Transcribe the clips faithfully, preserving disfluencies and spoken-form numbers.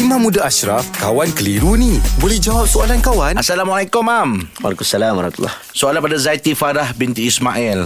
Imam Muda Ashraf, kawan keliru ni. Boleh jawab soalan kawan? Assalamualaikum, Mam. Waalaikumsalam warahmatullahi. Soalan pada Zaiti Farah binti Ismail.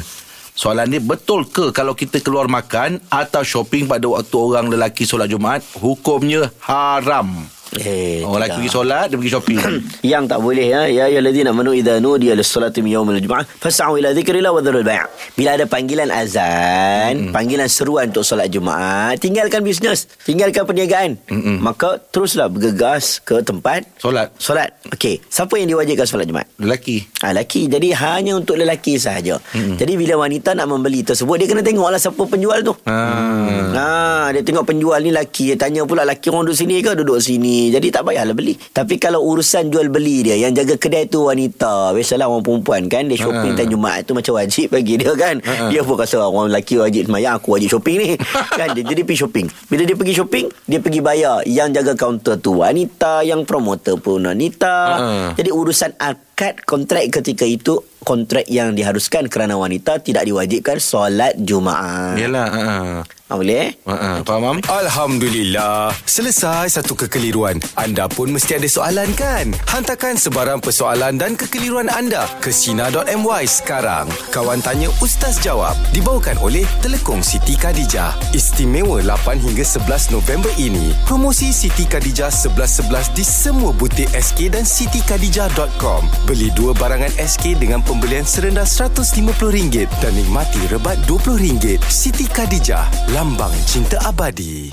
Soalan ni, betul ke kalau kita keluar makan atau shopping pada waktu orang lelaki solat Jumaat, hukumnya haram? Eh, orang lelaki pergi solat, dia pergi shopping. Yang tak boleh ya. Ya ayyuhallazina amanu idza nudiya lis-salati min yaumil jumu'ah fas'au ila dzikrillah wa dzarul bai'. Bila ada panggilan azan, mm-hmm. panggilan seruan untuk solat Jumaat, tinggalkan bisnes, tinggalkan perniagaan. Mm-hmm. Maka teruslah bergegas ke tempat solat. Solat. Okey, siapa yang diwajibkan solat Jumaat? Lelaki. Ah, ha, lelaki. Jadi hanya untuk lelaki sahaja. Mm-hmm. Jadi bila wanita nak membeli tersebut, dia kena tengoklah siapa penjual tu. Ha, hmm. ha dia tengok penjual ni lelaki, dia tanya pula lelaki orang duduk sini ke duduk sini. Jadi tak payahlah beli. Tapi kalau urusan jual beli dia, yang jaga kedai tu wanita, biasalah orang perempuan kan, dia shopping uh. time Jumaat tu macam wajib bagi dia kan. uh. Dia pun rasa orang lelaki wajib semayang, aku wajib shopping ni. Kan dia jadi pergi shopping. Bila dia pergi shopping, dia pergi bayar. Yang jaga kaunter tu wanita, yang promoter pun wanita. uh. Jadi urusan akad kontrak ketika itu, kontrak yang diharuskan kerana wanita tidak diwajibkan solat Jumaat. Yalah. uh. Boleh eh? Uh-uh. Faham, Alhamdulillah. Selesai satu kekeliruan. Anda pun mesti ada soalan kan? Hantarkan sebarang persoalan dan kekeliruan anda ke Sina.my sekarang. Kawan Tanya Ustaz Jawab dibawakan oleh Telekong Siti Khadijah. Istimewa lapan hingga sebelas November ini. Promosi Siti Khadijah sebelas sebelas di semua butik S K dan siti khadijah dot com. Beli dua barangan S K dengan pembelian serendah seratus lima puluh ringgit dan nikmati rebat dua puluh ringgit. Siti Khadijah, lambang cinta abadi.